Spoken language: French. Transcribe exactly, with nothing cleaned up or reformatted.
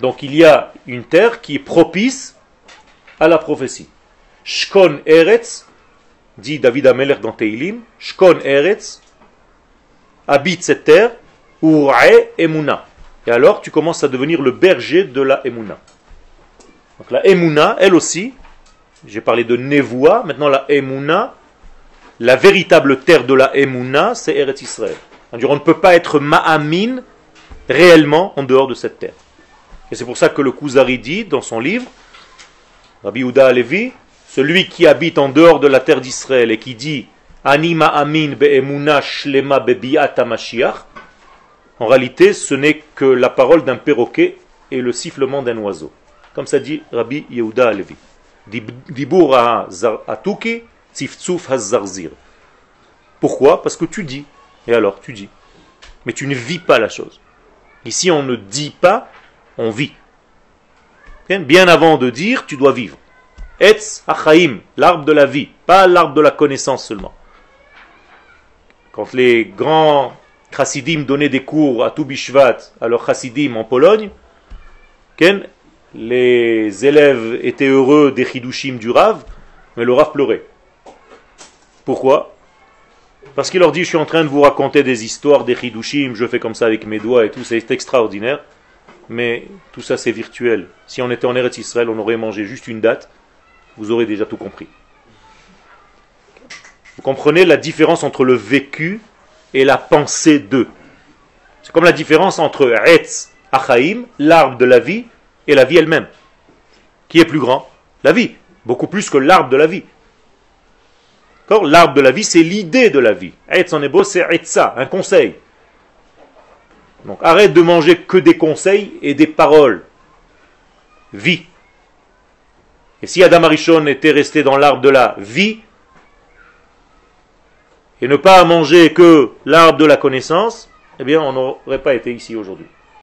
Donc il y a une terre qui est propice à la prophétie. Shkon Eretz, dit David Ameler dans Tehilim, Shkon Eretz, habite cette terre, Urae Emuna. Et alors tu commences à devenir le berger de la Emuna. Donc la Emuna, elle aussi, j'ai parlé de Nevoa, maintenant la Emuna, la véritable terre de la Emuna, c'est Eretz Israël. On ne peut pas être Ma'amin réellement en dehors de cette terre. Et c'est pour ça que le Kouzari dit dans son livre, Rabbi Yehuda Alevi, celui qui habite en dehors de la terre d'Israël et qui dit Ani Ma'amin be'emuna shlema be'bi'ata Mashiach, en réalité ce n'est que la parole d'un perroquet et le sifflement d'un oiseau. Comme ça dit Rabbi Yehuda Alevi. Dibur ha'atuki tiftsuf ha'zarzir. Pourquoi? Parce que tu dis. Et alors, tu dis. Mais tu ne vis pas la chose. Ici, on ne dit pas, on vit. Bien avant de dire, tu dois vivre. Eretz Achaïm, l'arbre de la vie, pas l'arbre de la connaissance seulement. Quand les grands chassidim donnaient des cours à Toubishvat, à leurs chassidim en Pologne, les élèves étaient heureux des chidushim du Rav, mais le Rav pleurait. Pourquoi? Parce qu'il leur dit, je suis en train de vous raconter des histoires, des chidushim, je fais comme ça avec mes doigts et tout, c'est extraordinaire. Mais tout ça c'est virtuel. Si on était en Eretz Israël, on aurait mangé juste une date, vous aurez déjà tout compris. Vous comprenez la différence entre le vécu et la pensée d'eux. C'est comme la différence entre Eretz Achaïm, l'arbre de la vie, et la vie elle-même. Qui est plus grand? La vie, beaucoup plus que l'arbre de la vie. L'arbre de la vie, c'est l'idée de la vie. Etz en hébreu, c'est etza, un conseil. Donc arrête de manger que des conseils et des paroles. Vie. Et si Adam HaRishon était resté dans l'arbre de la vie, et ne pas manger que l'arbre de la connaissance, eh bien on n'aurait pas été ici aujourd'hui.